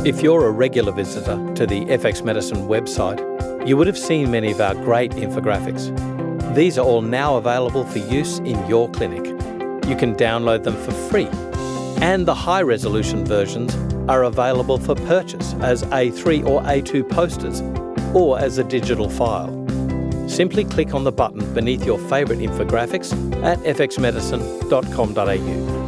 If you're a regular visitor to the F X Medicine website, you would have seen many of our great infographics. These are all now available for use in your clinic. You can download them for free, and the high-resolution versions are available for purchase as A three or A two posters or as a digital file. Simply click on the button beneath your favourite infographics at f x medicine dot com dot a u.